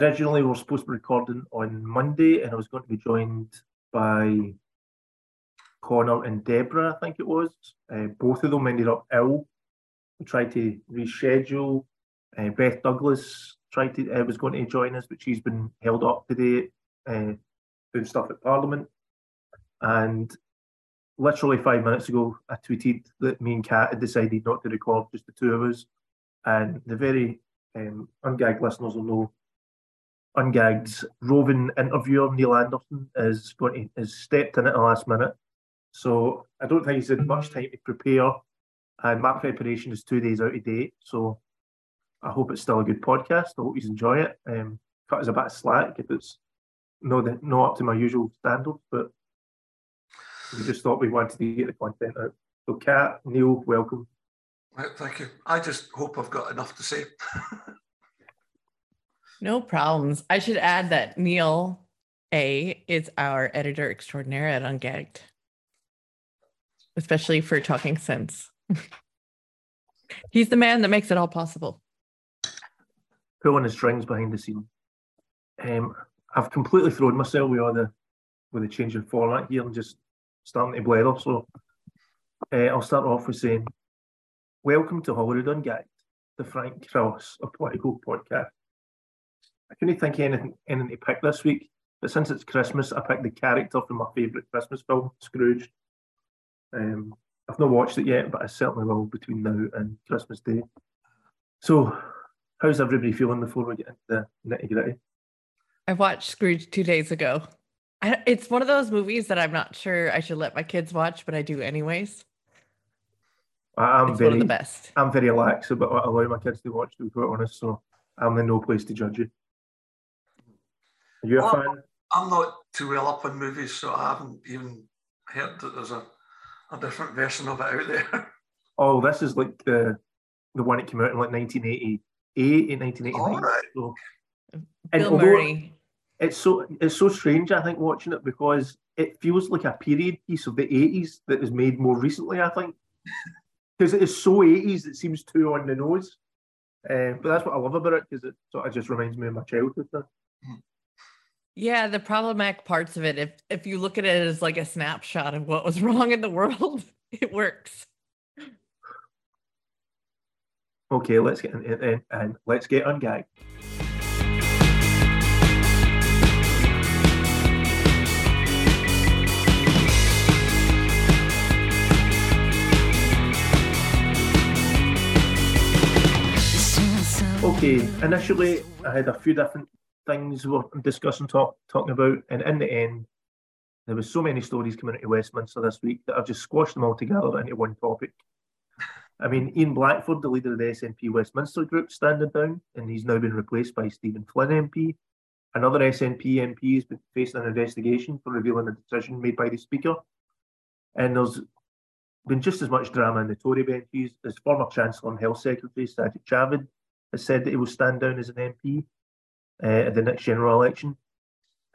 Originally, we were supposed to be recording on Monday, and I was going to be joined by Connor and Deborah, I think it was. Both of them ended up ill. We tried to reschedule. Beth Douglas was going to join us, but she's been held up today doing stuff at Parliament. And literally 5 minutes ago, I tweeted that me and Kat had decided not to record, just the two of us. And the very ungagged listeners will know Ungagged's roving interviewer, Neil Anderson, has stepped in at the last minute. So I don't think he's had much time to prepare. And my preparation is 2 days out of date. So I hope it's still a good podcast. I hope you enjoy it. Cut us a bit of slack if it's not up to my usual standards, but we just thought we wanted to get the content out. So Kat, Neil, welcome. Right, thank you. I just hope I've got enough to say. No problems. I should add that Neil A is our editor extraordinaire at Ungagged, especially for talking sense. He's the man that makes it all possible. Pulling his strings behind the scene. I've completely thrown myself with the change of format here and just starting to blather. So I'll start off with saying, welcome to Hollywood Ungagged, the Frank Cross of Political Podcast. I couldn't think of anything to pick this week, but since it's Christmas, I picked the character from my favourite Christmas film, Scrooge. I've not watched it yet, but I certainly will between now and Christmas Day. So, how's everybody feeling before we get into the nitty-gritty? I watched Scrooge 2 days ago. It's one of those movies that I'm not sure I should let my kids watch, but I do anyways. It's one of the best. I'm very lax about allowing my kids to watch, to be quite honest, so I'm in no place to judge you. Are you a fan? I'm not too well up on movies, so I haven't even heard that there's a different version of it out there. Oh, this is like the one that came out in like 1988 and 1989. Right. So, Bill Murray. It's so strange, I think, watching it, because it feels like a period piece of the 80s that was made more recently, I think. Because it is so 80s, it seems too on the nose. But that's what I love about it, because it sort of just reminds me of my childhood. Yeah, the problematic parts of it, if you look at it as like a snapshot of what was wrong in the world, it works. Okay, let's get in it and let's get ungagged. Okay, initially I had a few different things we were discussing, talking about, and in the end there was so many stories coming out of Westminster this week that I've just squashed them all together into one topic. I mean, Ian Blackford, the leader of the SNP Westminster group, standing down, and he's now been replaced by Stephen Flynn MP. Another SNP MP has been facing an investigation for revealing a decision made by the Speaker. And there's been just as much drama in the Tory benches as former Chancellor and Health Secretary Sajid Javid has said that he will stand down as an MP at the next general election,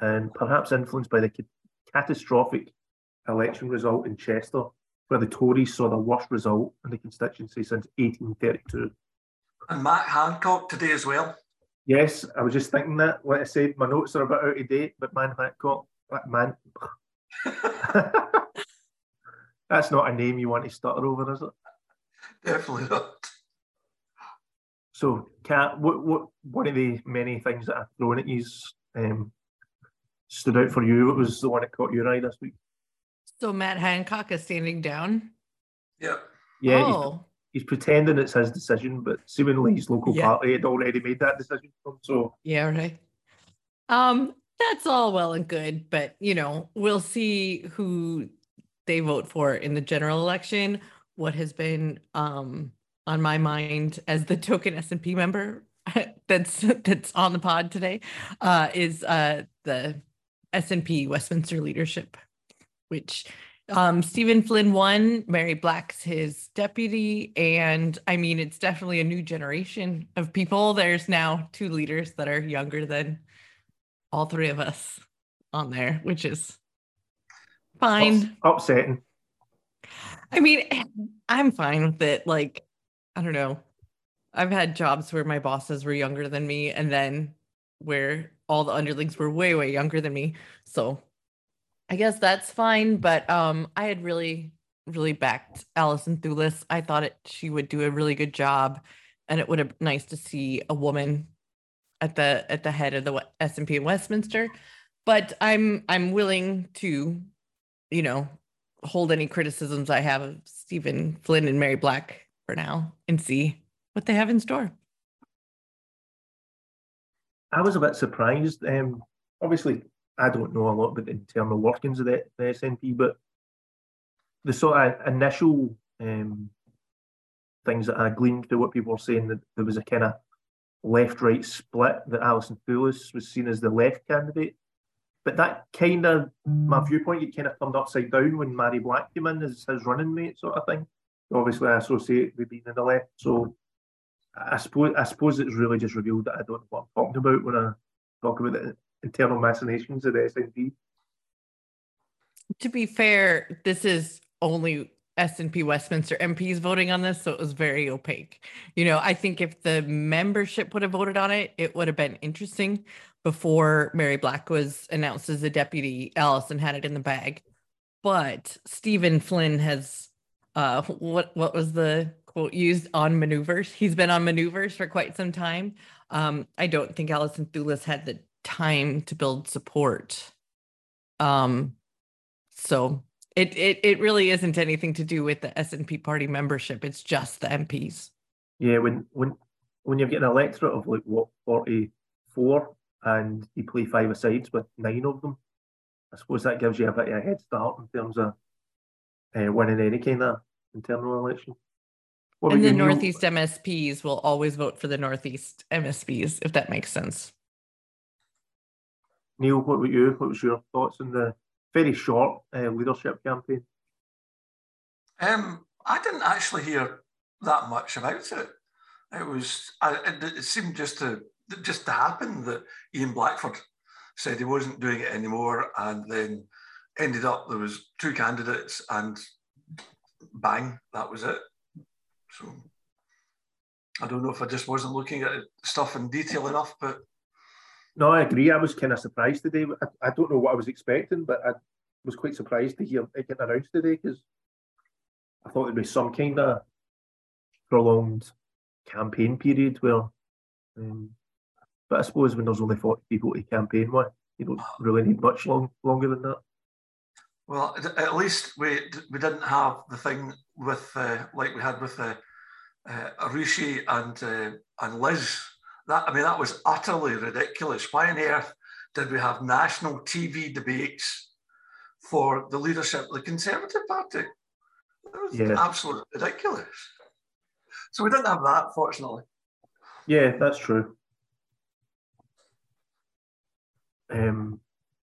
and perhaps influenced by the catastrophic election result in Chester, where the Tories saw the worst result in the constituency since 1832. And Matt Hancock today as well. Yes, I was just thinking that. Like I said, my notes are a bit out of date, but Matt Hancock. That's not a name you want to stutter over, is it? Definitely not. So, Kat, what one of the many things that I've thrown at you stood out for you? What was the one that caught your eye this week? So Matt Hancock is standing down? Yep. Yeah. Oh. He's pretending it's his decision, but seemingly his local party had already made that decision. So yeah, right. That's all well and good, but, we'll see who they vote for in the general election. What has been... on my mind as the token SNP member that's on the pod today is the SNP Westminster leadership, which Stephen Flynn won, Mhairi Black's his deputy, and I mean, it's definitely a new generation of people. There's now two leaders that are younger than all three of us on there, which is fine. Upsetting. I mean, I'm fine with it, like, I don't know. I've had jobs where my bosses were younger than me, and then where all the underlings were way, way younger than me. So I guess that's fine. But I had really, really backed Alison Thewlis. I thought she would do a really good job, and it would have been nice to see a woman at the head of the SNP in Westminster. But I'm willing to, you know, hold any criticisms I have of Stephen Flynn and Mhairi Black for now and see what they have in store. I was a bit surprised. Obviously, I don't know a lot about the internal workings of the SNP, but the sort of initial things that I gleaned through what people were saying, that there was a kind of left-right split, that Alison Thewlis was seen as the left candidate. But that kind of, my viewpoint, it kind of turned upside down when Mhairi Black came in as his running mate sort of thing. Obviously, I associate with being in the left. So I suppose it's really just revealed that I don't know what I'm talking about when I talk about the internal machinations of the SNP. To be fair, this is only SNP Westminster MPs voting on this, so it was very opaque. You know, I think if the membership would have voted on it, it would have been interesting. Before Mhairi Black was announced as a deputy, Alison had it in the bag. But Stephen Flynn has, what was the quote used, on maneuvers? He's been on maneuvers for quite some time. I don't think Alison Thewlis had the time to build support. So it really isn't anything to do with the SNP party membership. It's just the MPs. Yeah, when you're getting an electorate of like what, 44. And you play five-a-sides with 9 of them, I suppose that gives you a bit of a head start in terms of winning any kind of internal election. And the Northeast MSPs will always vote for the Northeast MSPs, if that makes sense. Neil, what about you? What was your thoughts on the very short leadership campaign? I didn't actually hear that much about it. It seemed just to happen that Ian Blackford said he wasn't doing it anymore, and then ended up there was 2 candidates and bang, that was it. So I don't know if I just wasn't looking at stuff in detail enough, but... No, I agree. I was kind of surprised today. I don't know what I was expecting, but I was quite surprised to hear it getting announced today, because I thought there'd be some kind of prolonged campaign period where... But I suppose when there's only 40 people to campaign with, you don't really need much longer than that. Well, at least we didn't have the thing with like we had with Rishi and Liz. That was utterly ridiculous. Why on earth did we have national TV debates for the leadership of the Conservative Party? That was absolutely ridiculous. So we didn't have that, fortunately. Yeah, that's true.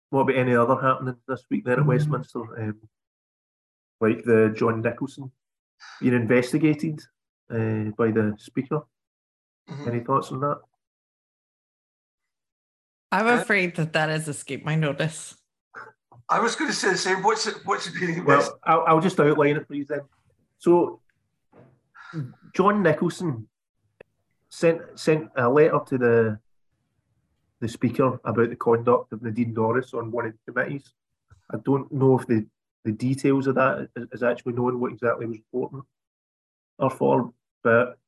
What about any other happening this week there at Westminster? Like the John Nicholson being investigated by the Speaker. Mm-hmm. Any thoughts on that? I'm afraid that has escaped my notice. I was going to say the same. What's it being? Well, I'll just outline it for you then. So, John Nicholson sent a letter to the Speaker about the conduct of Nadine Dorris on one of the committees. I don't know if the details of that is actually known, what exactly was important or for, but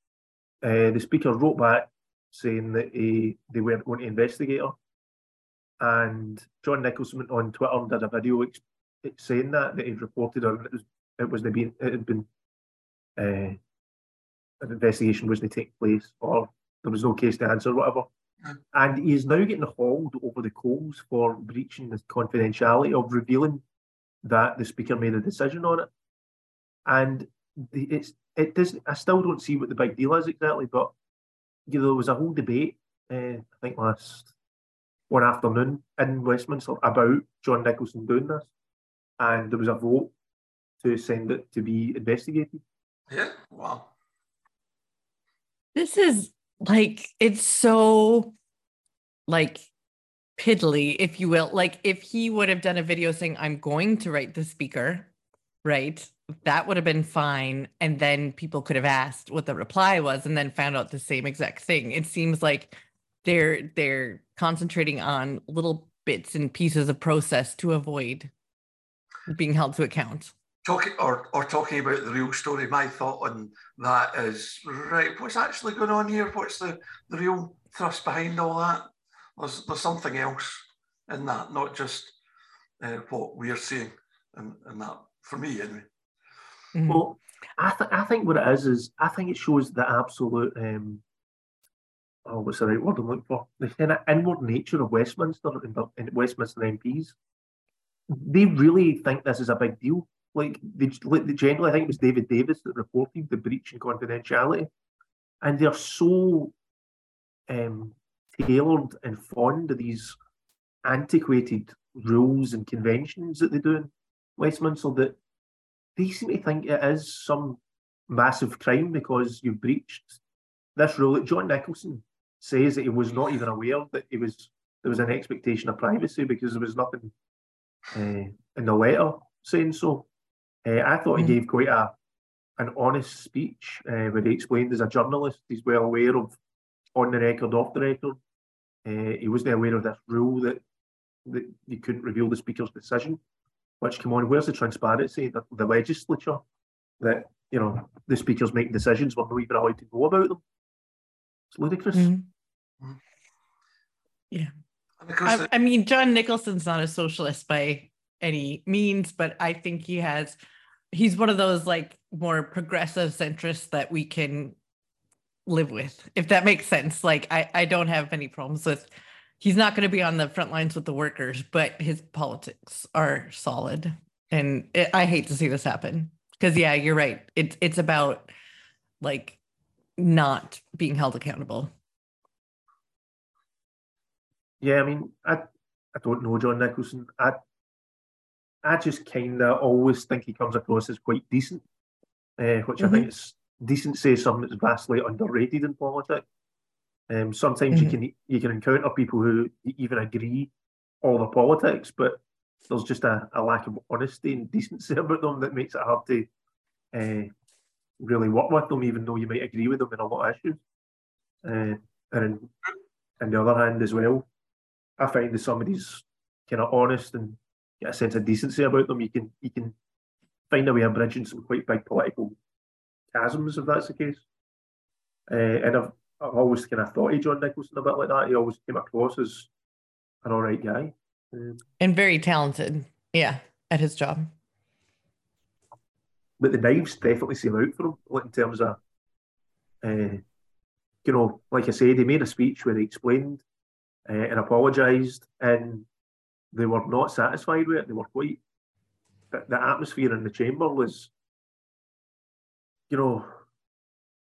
the Speaker wrote back saying that they weren't going to investigate her. And John Nicholson went on Twitter and did a video saying that he'd reported on an investigation wasn't taking place, or there was no case to answer, or whatever. And he is now getting hauled over the coals for breaching the confidentiality of revealing that the Speaker made a decision on it. And I still don't see what the big deal is exactly, but you know, there was a whole debate, I think last one afternoon in Westminster about John Nicholson doing this. And there was a vote to send it to be investigated. Yeah, wow. This is like, it's so like piddly, if you will. Like if he would have done a video saying, I'm going to write the Speaker, right? That would have been fine. And then people could have asked what the reply was and then found out the same exact thing. It seems like They're concentrating on little bits and pieces of process to avoid being held to account. Talking about the real story, my thought on that is, right, what's actually going on here? What's the real thrust behind all that? There's something else in that, not just what we're seeing in that, for me anyway. Mm-hmm. Well, I think what it is I think it shows the absolute, what's the right word I'm looking for? The kind of inward nature of Westminster and Westminster MPs. They really think this is a big deal. Like they generally, I think it was David Davis that reported the breach in confidentiality, and they're so tailored and fond of these antiquated rules and conventions that they do in Westminster that they seem to think it is some massive crime because you've breached this rule. That John Nicholson says that he was not even aware that there was an expectation of privacy because there was nothing in the letter saying so. I thought he gave quite an honest speech where he explained as a journalist he's well aware of on the record, off the record. He wasn't aware of this rule that you couldn't reveal the speaker's decision, which, come on, where's the transparency? The legislature, that, you know, the speakers making decisions we're not even allowed to know about them. It's ludicrous. Mm-hmm. Yeah. I mean, John Nicholson's not a socialist by any means, but I think he's one of those like more progressive centrists that we can live with, if that makes sense. Like I don't have any problems with, he's not going to be on the front lines with the workers, but his politics are solid. And I hate to see this happen because, yeah, you're right. It's about like not being held accountable. Yeah, I mean, I don't know John Nicholson. I just kind of always think he comes across as quite decent, which I think is decency is something that's vastly underrated in politics. Sometimes you can encounter people who even agree all the politics, but there's just a lack of honesty and decency about them that makes it hard to really work with them, even though you might agree with them in a lot of issues. And on the other hand as well, I find that somebody's kind of honest and get a sense of decency about them, you can find a way of bridging some quite big political chasms, if that's the case. And I've always kind of thought of John Nicholson a bit like that. He always came across as an all right guy. And very talented, yeah, at his job. But the knives definitely seem out for him, like in terms of, you know, like I said, he made a speech where he explained and apologised, and they were not satisfied with it. They were quite... The atmosphere in the chamber was, you know,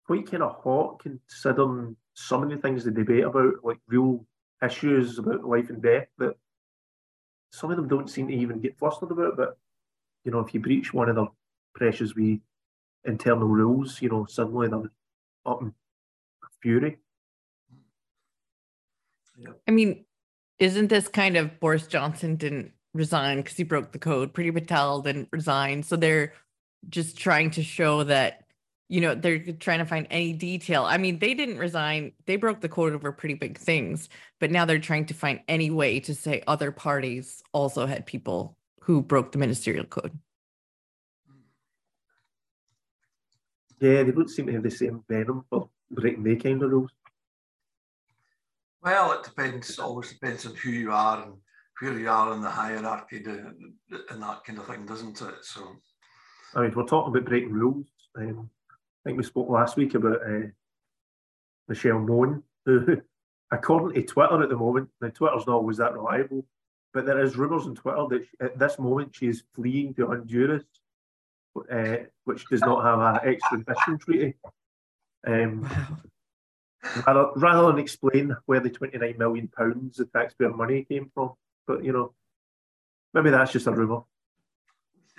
quite kind of hot considering some of the things they debate about, like real issues about life and death that some of them don't seem to even get flustered about. But, you know, if you breach one of their precious wee internal rules, you know, suddenly they're up in fury. I mean, isn't this kind of Boris Johnson didn't resign because he broke the code? Priti Patel didn't resign. So they're just trying to show that, you know, they're trying to find any detail. I mean, they didn't resign. They broke the code over pretty big things, but now they're trying to find any way to say other parties also had people who broke the ministerial code. Yeah, they don't seem to have the same venom for breaking their kind of rules. Well, it depends. Always depends on who you are and where you are in the hierarchy and that kind of thing, doesn't it? So, I mean, we're talking about breaking rules. I think we spoke last week about Michelle Mone, who, according to Twitter at the moment, now Twitter's not always that reliable, but there is rumours on Twitter that at this moment she is fleeing to Honduras, which does not have an extradition treaty. Rather than explain where the £29 million of taxpayer money came from. But, you know, maybe that's just a rumour.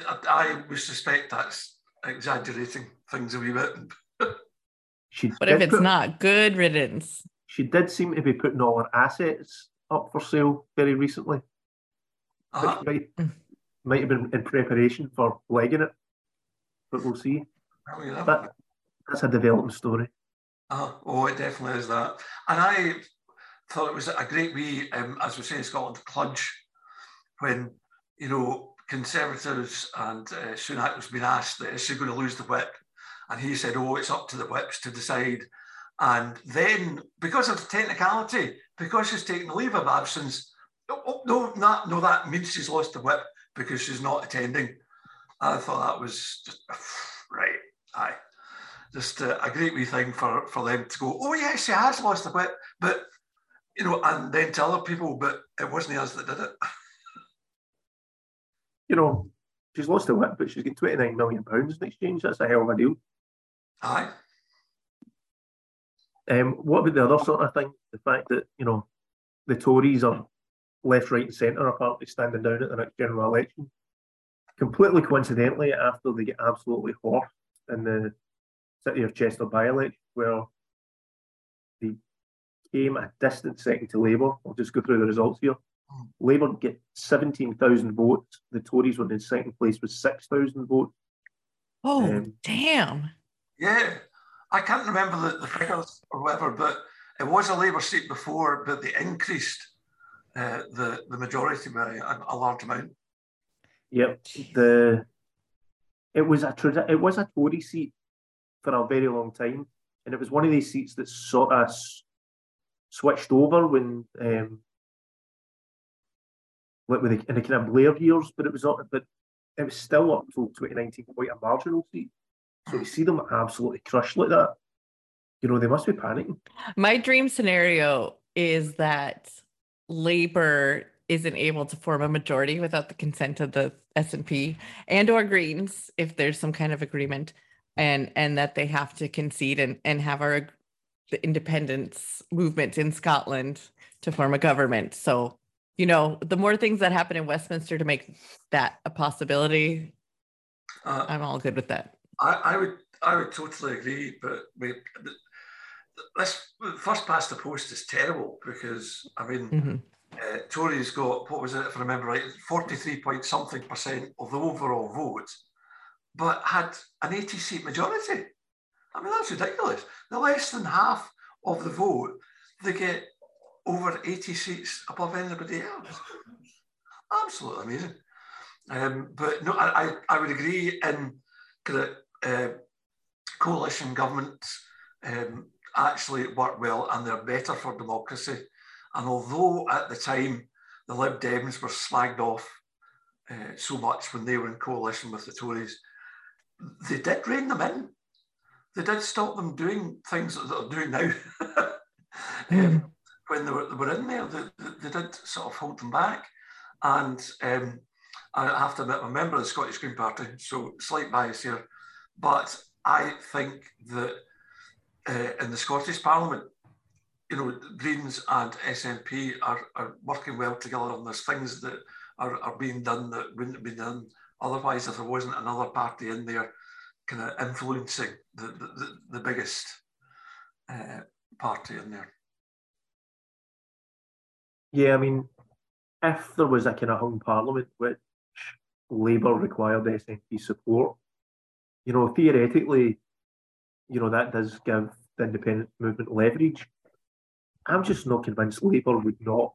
I would suspect that's exaggerating things a wee bit. But if it's not, good riddance. She did seem to be putting all her assets up for sale very recently. Uh-huh. Might have been in preparation for legging it, but we'll see. Oh, yeah. That's a development story. Oh, it definitely is that. And I thought it was a great wee, as we say in Scotland, cludge, when, you know, Conservatives and Sunak was being asked, that is she going to lose the whip? And he said, oh, it's up to the whips to decide. And then, because of the technicality, because she's taken a leave of absence, no, that means she's lost the whip because she's not attending. And I thought that was just, right, aye. Just a great wee thing for them to go, oh, yes, she has lost the whip, but, you know, and then to other people, but it wasn't us that did it. You know, she's lost the whip, but she's got £29 million in exchange. That's a hell of a deal. Aye. What about the other sort of thing? The fact that, you know, the Tories are left, right and centre apparently standing down at the next general election. Completely coincidentally, after they get absolutely horsed in the City of Chester by-election, where they came a distant second to Labour. I'll just go through the results here. Labour get 17,000 votes. The Tories were in second place with 6,000 votes. Oh, damn. Yeah. I can't remember the figures or whatever, but it was a Labour seat before, but they increased the majority by a large amount. Yep. It was a Tory seat for a very long time, and it was one of these seats that sort of switched over when, like with in the kind of Blair years, but it was still up till 2019 quite a marginal seat. So you see them absolutely crushed like that, you know, they must be panicking. My dream scenario is that Labour isn't able to form a majority without the consent of the SNP and or Greens, if there's some kind of agreement, and that they have to concede and have the independence movement in Scotland to form a government. So, you know, the more things that happen in Westminster to make that a possibility, I'm all good with that. I would totally agree, but this first past the post is terrible because, I mean, Tories got, what was it, if I remember right, 43-point-something% of the overall vote, but had an 80-seat majority. I mean, that's ridiculous. The less than half of the vote, they get over 80 seats above anybody else. Absolutely amazing. But no, I would agree in that coalition governments actually work well and they're better for democracy. And although at the time the Lib Dems were slagged off so much when they were in coalition with the Tories, they did rein them in. They did stop them doing things that they're doing now. When they were in there, they did sort of hold them back. And I have to admit, I'm a member of the Scottish Green Party, so slight bias here. But I think that in the Scottish Parliament, you know, Greens and SNP are working well together, and there's things that are being done that wouldn't have been done otherwise if there wasn't another party in there kind of influencing the biggest party in there. Yeah, I mean, if there was a kind of hung parliament, which Labour required SNP support, you know, theoretically, you know, that does give the independent movement leverage. I'm just not convinced Labour would not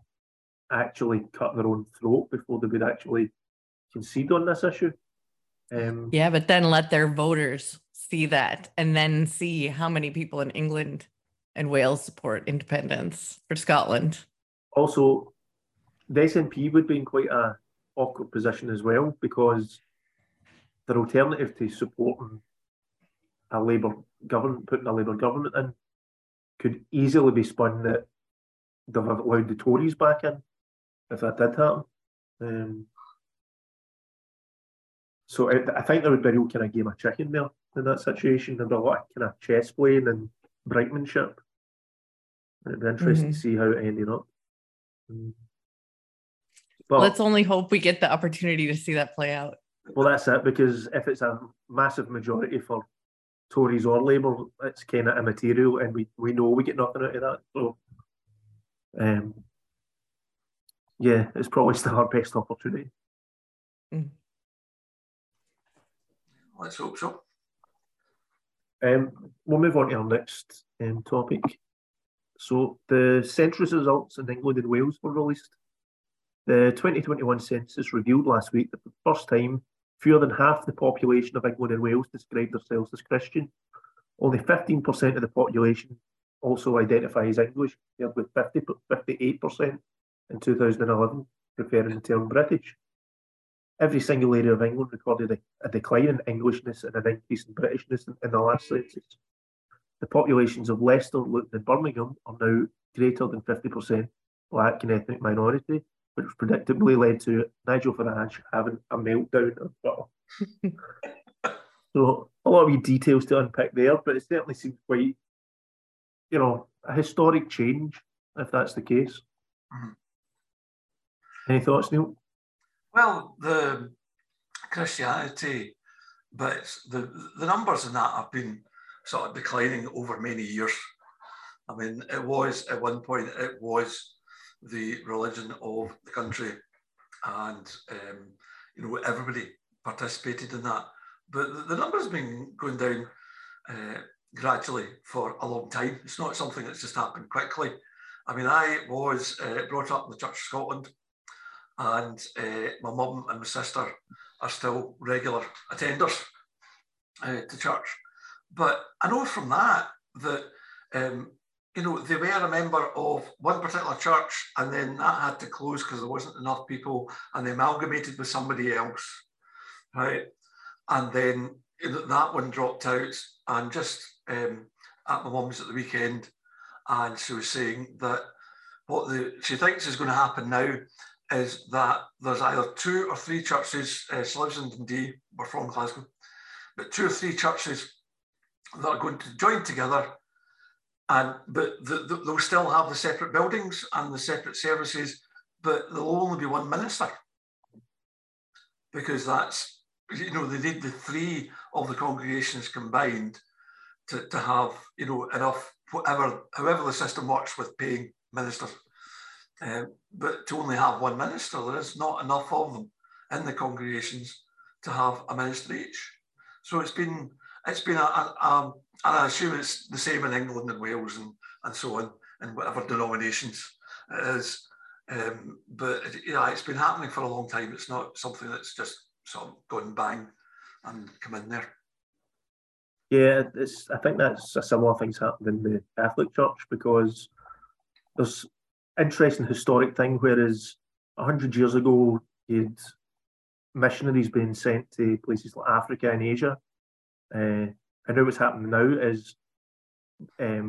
actually cut their own throat before they would actually concede on this issue. Yeah, but then let their voters see that and then see how many people in England and Wales support independence for Scotland. Also, the SNP would be in quite an awkward position as well, because their alternative to supporting a Labour government, putting a Labour government in, could easily be spun that they've allowed the Tories back in, if that did happen. So I think there would be a real kind of game of chicken there in that situation. There'd be a lot of kind of chess playing and brinkmanship. And it'd be interesting to see how it ended up. But let's only hope we get the opportunity to see that play out. Well, that's it, because if it's a massive majority for Tories or Labour, it's kind of immaterial, and we know we get nothing out of that. So, yeah, it's probably still our best opportunity. Let's hope so. We'll move on to our next topic, So the census results in England and Wales were released. The 2021 census revealed last week that for the first time, fewer than half the population of England and Wales described themselves as Christian. Only 15% of the population also identify as English, compared with 58% in 2011, preferring the term British. Every single area of England recorded a decline in Englishness and an increase in Britishness in the last census. The populations of Leicester, Luton and Birmingham are now greater than 50% black and ethnic minority, which predictably led to Nigel Farage having a meltdown on Twitter. So a lot of details to unpick there, but it certainly seems quite, you know, a historic change, if that's the case. Mm-hmm. Any thoughts, Neil? Well, the Christianity bits, the numbers in that have been sort of declining over many years. I mean, it was, at one point, it was the religion of the country, and, you know, everybody participated in that. But the number's been going down gradually for a long time. It's not something that's just happened quickly. I mean, I was brought up in the Church of Scotland, and my mum and my sister are still regular attenders to church. But I know from that, you know, they were a member of one particular church, and then that had to close because there wasn't enough people, and they amalgamated with somebody else, right? And then that one dropped out, and just at my mum's at the weekend, and she was saying that what she thinks is going to happen now is that there's either two or three churches, she lives in Dundee, we're from Glasgow, but two or three churches that are going to join together, but they'll still have the separate buildings and the separate services, but there'll only be one minister, because that's, you know, they need the three of the congregations combined to have, you know, enough, however the system works with paying ministers. But to only have one minister, there is not enough of them in the congregations to have a minister each. So it's been and I assume it's the same in England and Wales and so on, and whatever denominations it is. But yeah, it's been happening for a long time. It's not something that's just sort of going bang and come in there. Yeah, I think that's a similar thing's happened in the Catholic Church, because there's an interesting historic thing, whereas 100 years ago you had missionaries being sent to places like Africa and Asia, and now what's happening now is there's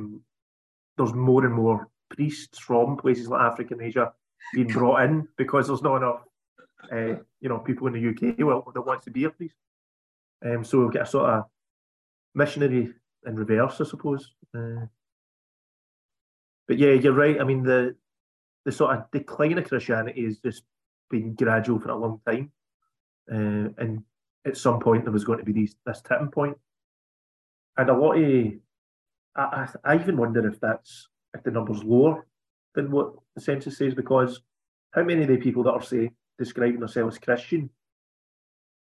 more and more priests from places like Africa and Asia being brought in, because there's not enough you know, people in the UK that wants to be a priest. So we've got a sort of missionary in reverse, I suppose. But yeah, you're right. I mean, the sort of decline of Christianity has just been gradual for a long time. And at some point there was going to be this tipping point. And a lot of, I even wonder if the number's lower than what the census says, because how many of the people that are saying, describing themselves as Christian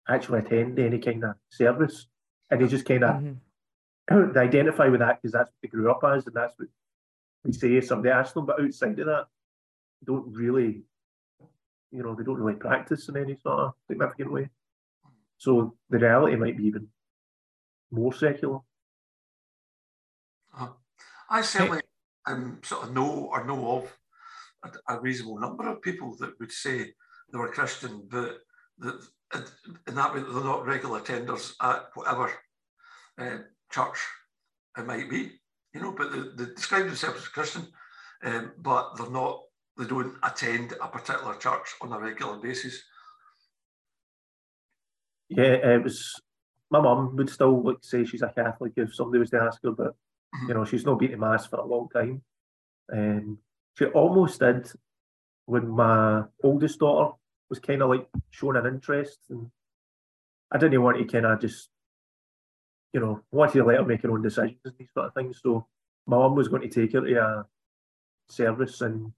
actually attend any kind of service, and they just kind of they identify with that because that's what they grew up as, and that's what they say if somebody asks them. But outside of that, they don't really, you know, they don't really practice in any sort of significant way. So the reality might be even more secular. I certainly sort of know of a reasonable number of people that would say they were Christian, but in that way they're not regular attenders at whatever church it might be, you know. But they describe themselves as Christian, but they're not. They don't attend a particular church on a regular basis. Yeah, it was. My mum would still say she's a Catholic if somebody was to ask her, but you know, she's not been to mass for a long time. She almost did when my oldest daughter was kind of like showing an interest, and I didn't want to kind of just, you know, wanted to let her make her own decisions and these sort of things. So my mum was going to take her to a service, and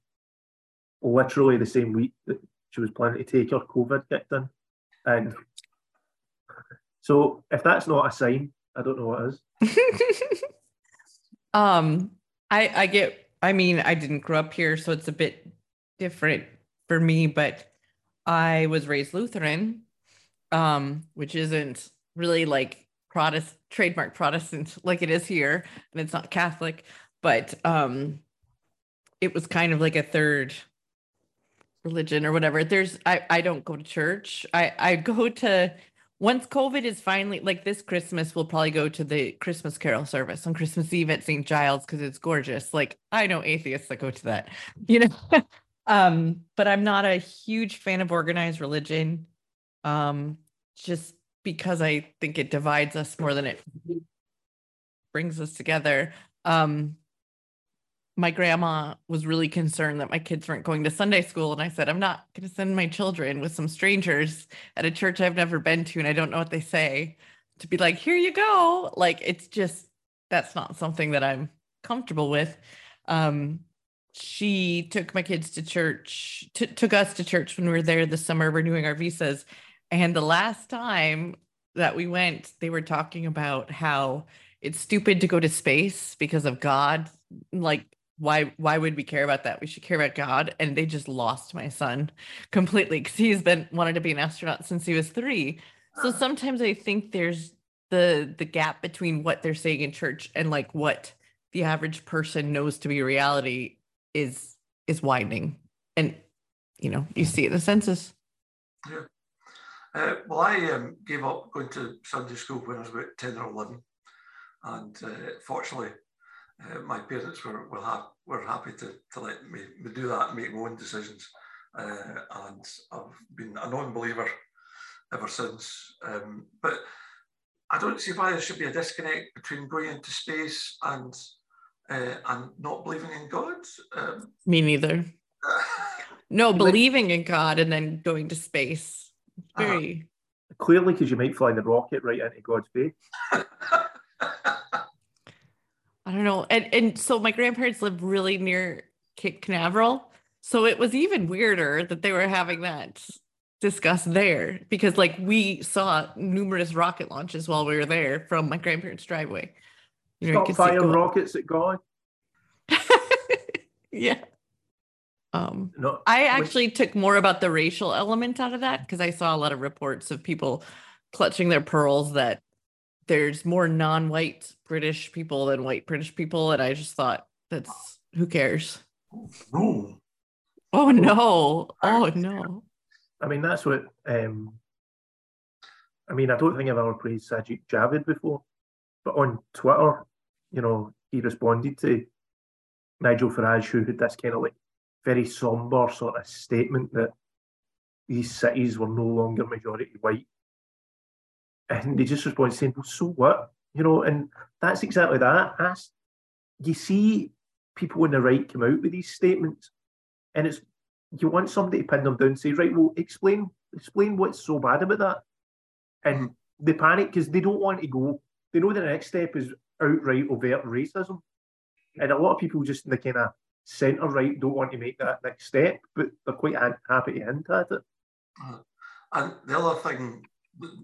literally the same week that she was planning to take her, COVID kicked in. And so if that's not a sign, I don't know what is. I get I mean, I didn't grow up here, so it's a bit different for me, but I was raised Lutheran, which isn't really like trademark Protestant like it is here, and it's not Catholic, but it was kind of like a third religion or whatever. I don't go to church. I go to, once COVID is finally, like this Christmas, we'll probably go to the Christmas Carol service on Christmas Eve at St. Giles because it's gorgeous. Like, I know atheists that go to that, you know. But I'm not a huge fan of organized religion, just because I think it divides us more than it brings us together. My grandma was really concerned that my kids weren't going to Sunday school. And I said, I'm not going to send my children with some strangers at a church I've never been to and I don't know what they say to be like, here you go. Like, it's just, that's not something that I'm comfortable with. She took my kids to church, took us to church when we were there this summer renewing our visas. And the last time that we went, they were talking about how it's stupid to go to space because of God. Like, why would we care about that? We should care about God. And they just lost my son completely because he's wanted to be an astronaut since he was 3. So sometimes I think there's the gap between what they're saying in church and like what the average person knows to be reality is widening. And, you know, you see it in the census. Yeah. Well, I gave up going to Sunday school when I was about 10 or 11. And fortunately, my parents were happy to let me do that and make my own decisions. And I've been a non-believer ever since. But I don't see why there should be a disconnect between going into space and not believing in God. Me neither. No, believing in God and then going to space. Very clearly, because you might fly the rocket right into God's face. I don't know. And so my grandparents lived really near Cape Canaveral. So it was even weirder that they were having that discussed there because like we saw numerous rocket launches while we were there from my grandparents' driveway. You know, stop firing rockets at God. Yeah. No, I actually took more about the racial element out of that because I saw a lot of reports of people clutching their pearls that there's more non-white British people than white British people. And I just thought, that's, who cares? No. Oh, no. Oh, no. I mean, that's what, I mean, I don't think I've ever praised Sajid Javid before, but on Twitter, you know, he responded to Nigel Farage, who had this kind of like very somber sort of statement that these cities were no longer majority white. And they just responded saying, well, so what? You know, and that's exactly that. You see people on the right come out with these statements and it's, you want somebody to pin them down and say, right, well, explain what's so bad about that. And they panic because they don't want to go. They know the next step is outright overt racism. And a lot of people just in the kind of centre right don't want to make that next step, but they're quite happy to hint at it. And the other thing,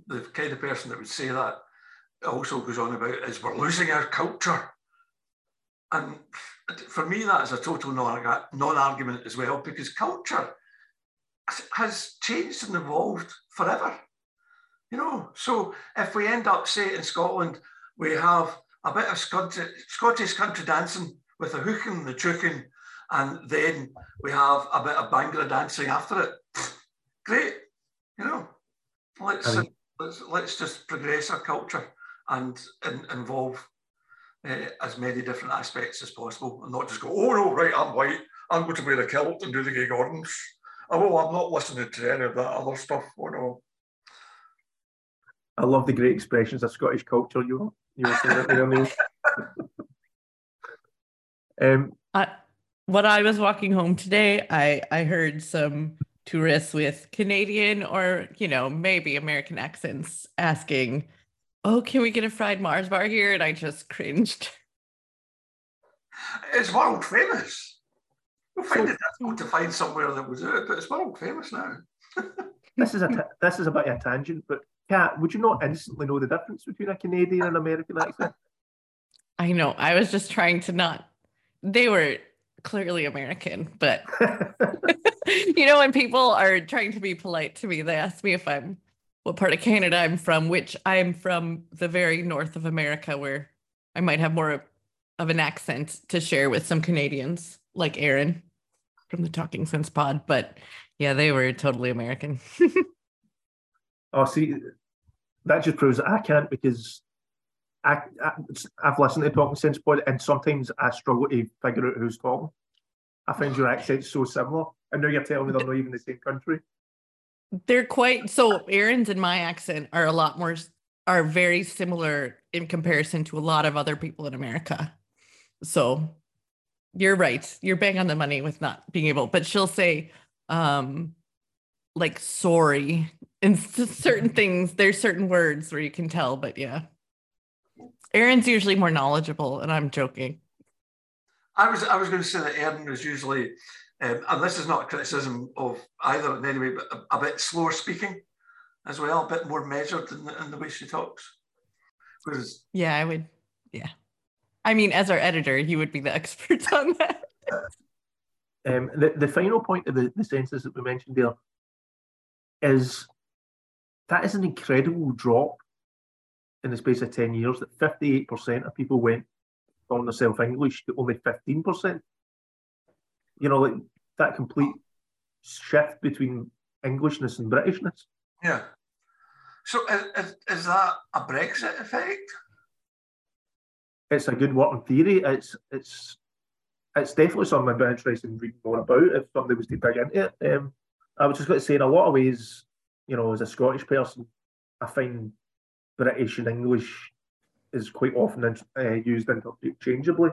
the kind of person that would say that also goes on about is we're losing our culture. And for me, that is a total non-argument as well, because culture has changed and evolved forever. You know, so if we end up, say, in Scotland, we have a bit of Scottish country dancing with the hooking, the chooking, and then we have a bit of Bhangra dancing after it. Great, you know. Let's just progress our culture and involve as many different aspects as possible, and not just go, oh no, right, I'm white, I'm going to wear a kilt and do the gay gardens. Oh, I'm not listening to any of that other stuff. Oh no. I love the great expressions of Scottish culture. You were saying that there, Neil. When I was walking home today, I heard some tourists with Canadian or, you know, maybe American accents asking, oh, can we get a fried Mars bar here? And I just cringed. It's world famous. We'll find it difficult to find somewhere that will do it, but it's world famous now. This is a bit of a tangent, but Kat, would you not instantly know the difference between a Canadian and American accent? I know. I was just trying to not. They were clearly American, but you know, when people are trying to be polite to me, they ask me if I'm what part of Canada I'm from, which I'm from the very north of America, where I might have more of an accent to share with some Canadians like Aaron from the Talking Sense pod. But yeah, they were totally American. Oh, see, that just proves that I can't, because I've listened to the Talking Sense pod and sometimes I struggle to figure out who's talking. I find your accents so similar, and now you're telling me they're not even the same country. They're quite, so Aaron's and my accent are a lot more, are very similar in comparison to a lot of other people in America. So you're right. You're bang on the money with not being able, but she'll say like, sorry. And certain things, there's certain words where you can tell, but yeah. Aaron's usually more knowledgeable, and I'm joking. I was going to say that Aaron is usually, and this is not criticism of either in any way, but a bit slower speaking as well, a bit more measured in the way she talks. Whereas, yeah, I would, yeah. I mean, as our editor, you would be the expert on that. The final point of the census that we mentioned there is that is an incredible drop in the space of 10 years, that 58% of people went from their self-English to only 15%. You know, like that complete shift between Englishness and Britishness. Yeah. So is that a Brexit effect? It's a good working theory. It's definitely something I'd be interested in reading more about if somebody was to dig into it. I was just going to say, in a lot of ways, you know, as a Scottish person, I find British and English is quite often used interchangeably.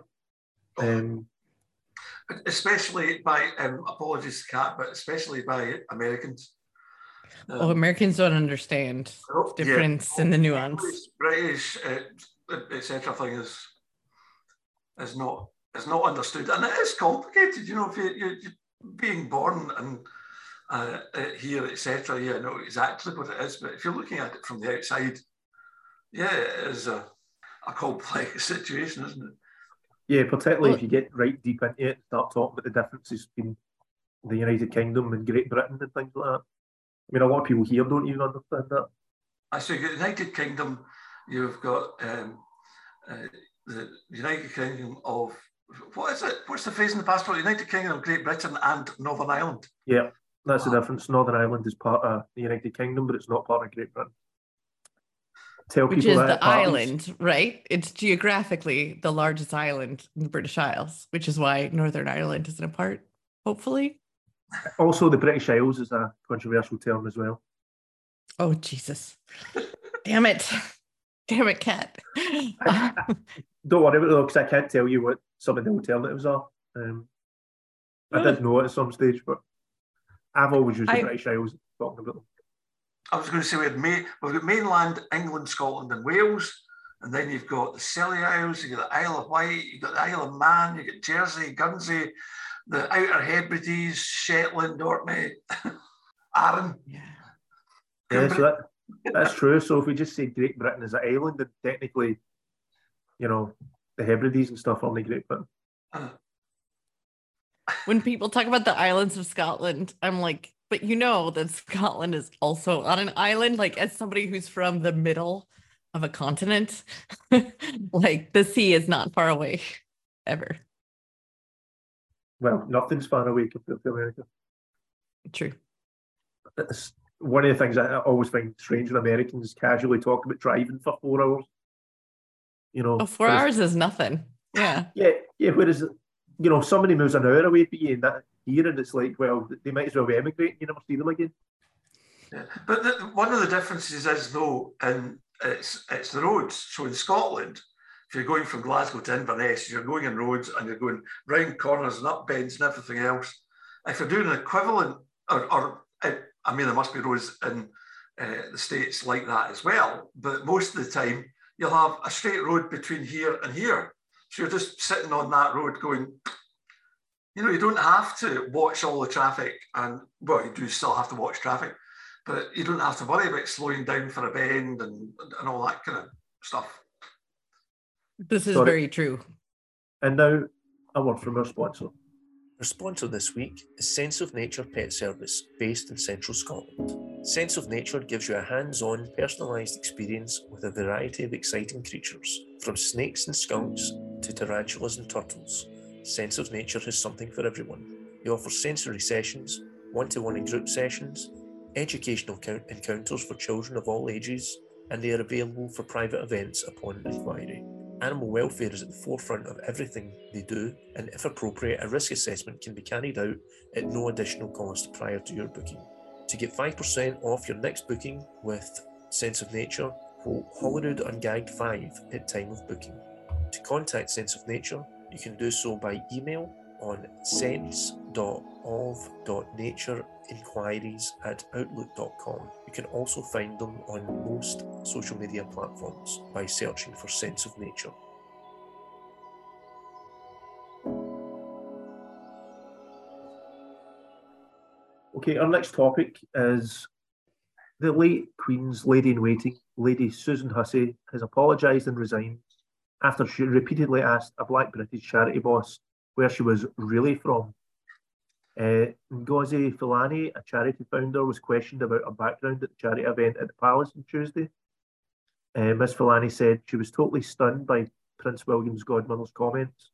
Especially by, apologies to Kat, but especially by Americans. Americans don't understand the difference in the nuance. British, etc. thing is not understood, and it is complicated. You know, if you're being born and here, etc., you know exactly what it is. But if you're looking at it from the outside, yeah, it is a complex situation, isn't it? Yeah, particularly if you get right deep into it and start talking about the differences between the United Kingdom and Great Britain and things like that. I mean, a lot of people here don't even understand that. So you've got the United Kingdom, you've got the United Kingdom of, what is it? What's the phrase in the passport? United Kingdom of Great Britain and Northern Ireland. Yeah, that's the difference. Northern Ireland is part of the United Kingdom, but it's not part of Great Britain. Which is the island, right? It's geographically the largest island in the British Isles, which is why Northern Ireland isn't a part, hopefully. Also, the British Isles is a controversial term as well. Oh, Jesus. Damn it. Damn it, Kat. Don't worry about it, though, because I can't tell you what some of the alternatives are. I did know it at some stage, but I've always used the British Isles talking about them. I was going to say we've got mainland, England, Scotland and Wales, and then you've got the Scilly Isles, you've got the Isle of Wight, you've got the Isle of Man, you've got Jersey, Guernsey, the Outer Hebrides, Shetland, Orkney, Arran. Yeah, so that's true. So if we just say Great Britain is an island, then technically, you know, the Hebrides and stuff aren't Great Britain. When people talk about the islands of Scotland, I'm like, but you know that Scotland is also on an island, like as somebody who's from the middle of a continent, like the sea is not far away ever. Well, nothing's far away compared to America. True. It's one of the things I always find strange when Americans casually talk about driving for 4 hours. You know, 4 hours is nothing. Yeah. Yeah. Whereas, you know, somebody moves an hour away from you, and that here, and it's like, well, they might as well be emigrating, you never see them again. Yeah. But one of the differences is, though, and it's the roads. So in Scotland, if you're going from Glasgow to Inverness, you're going in roads and you're going round corners and up bends and everything else. If you're doing an equivalent, I mean, there must be roads in the States like that as well, but most of the time you'll have a straight road between here and here. So you're just sitting on that road going, you know, you don't have to watch all the traffic, and well, you do still have to watch traffic, but you don't have to worry about slowing down for a bend and all that kind of stuff. This is very true. And now, a word from our sponsor. Our sponsor this week is Sense of Nature Pet Service, based in central Scotland. Sense of Nature gives you a hands-on, personalised experience with a variety of exciting creatures, from snakes and skunks to tarantulas and turtles. Sense of Nature has something for everyone. They offer sensory sessions, one-to-one and group sessions, educational encounters for children of all ages, and they are available for private events upon inquiry. Animal welfare is at the forefront of everything they do, and if appropriate, a risk assessment can be carried out at no additional cost prior to your booking. To get 5% off your next booking with Sense of Nature, quote Holyrood Ungagged 5 at time of booking. To contact Sense of Nature, you can do so by email on sense.of.natureinquiries@outlook.com. You can also find them on most social media platforms by searching for Sense of Nature. Okay, our next topic is the late Queen's Lady-in-Waiting, Lady Susan Hussey, has apologised and resigned after she repeatedly asked a black British charity boss where she was really from. Ngozi Filani, a charity founder, was questioned about her background at the charity event at the Palace on Tuesday. Ms Filani said she was totally stunned by Prince William's godmother's comments.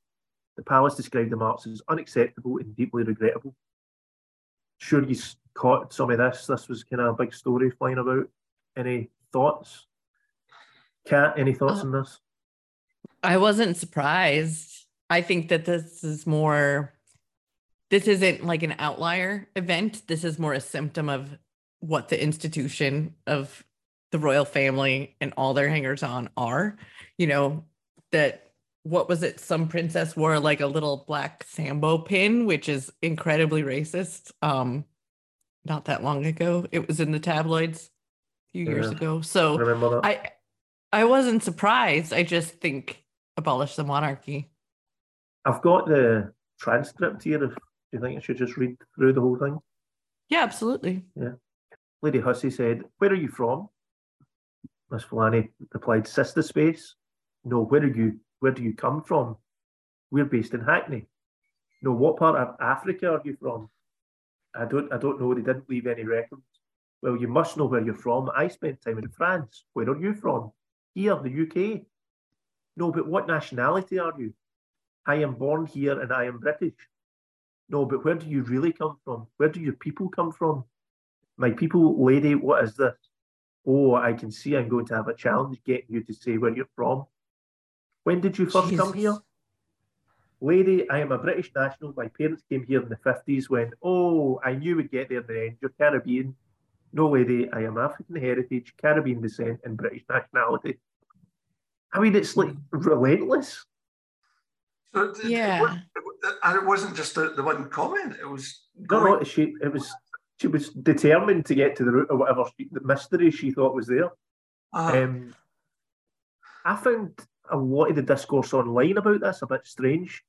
The Palace described the remarks as unacceptable and deeply regrettable. Sure, you caught some of this. This was kind of a big story flying about. Any thoughts? Kat, any thoughts on this? I wasn't surprised. I think that this isn't like an outlier event. This is more a symptom of what the institution of the royal family and all their hangers-on are. You know, that, what was it? Some princess wore like a little black Sambo pin, which is incredibly racist. Not that long ago. It was in the tabloids a few years ago. So I wasn't surprised. I just think abolish the monarchy. I've got the transcript here. If you think I should just read through the whole thing? Yeah, absolutely. Yeah. Lady Hussey said, "Where are you from?" Miss Filani replied, "Sister Space." "No, where are you? Where do you come from?" "We're based in Hackney." "No, what part of Africa are you from?" I don't know. They didn't leave any records. "Well, you must know where you're from. I spent time in France. Where are you from?" "Here, the UK." "No, but what nationality are you?" "I am born here and I am British." "No, but where do you really come from? Where do your people come from?" "My people, lady, what is this?" "Oh, I can see I'm going to have a challenge getting you to say where you're from." "When did you first come here?" "Lady, I am a British national. My parents came here in the 50s when..." "Oh, I knew we'd get there in the end. You're Caribbean." "No, lady, I am African heritage, Caribbean descent and British nationality." I mean, it's like relentless. So yeah, and it wasn't just the one comment. It was she was determined to get to the root of whatever the mystery she thought was there. I found a lot of the discourse online about this a bit strange.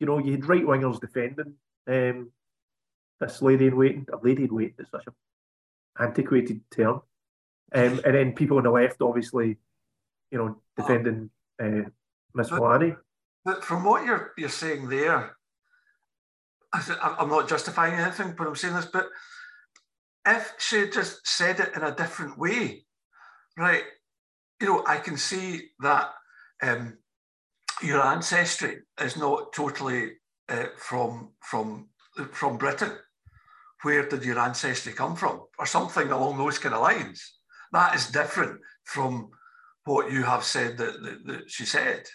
You know, you had right wingers defending this lady-in-waiting. Lady-in-waiting is such an antiquated term, and then people on the left, obviously, you know, defending Miss Maloney. But from what you're saying there, I'm not justifying anything when I'm saying this, but if she had just said it in a different way, right, you know, I can see that your ancestry is not totally from Britain. Where did your ancestry come from? Or something along those kind of lines. That is different from what you have said that she said.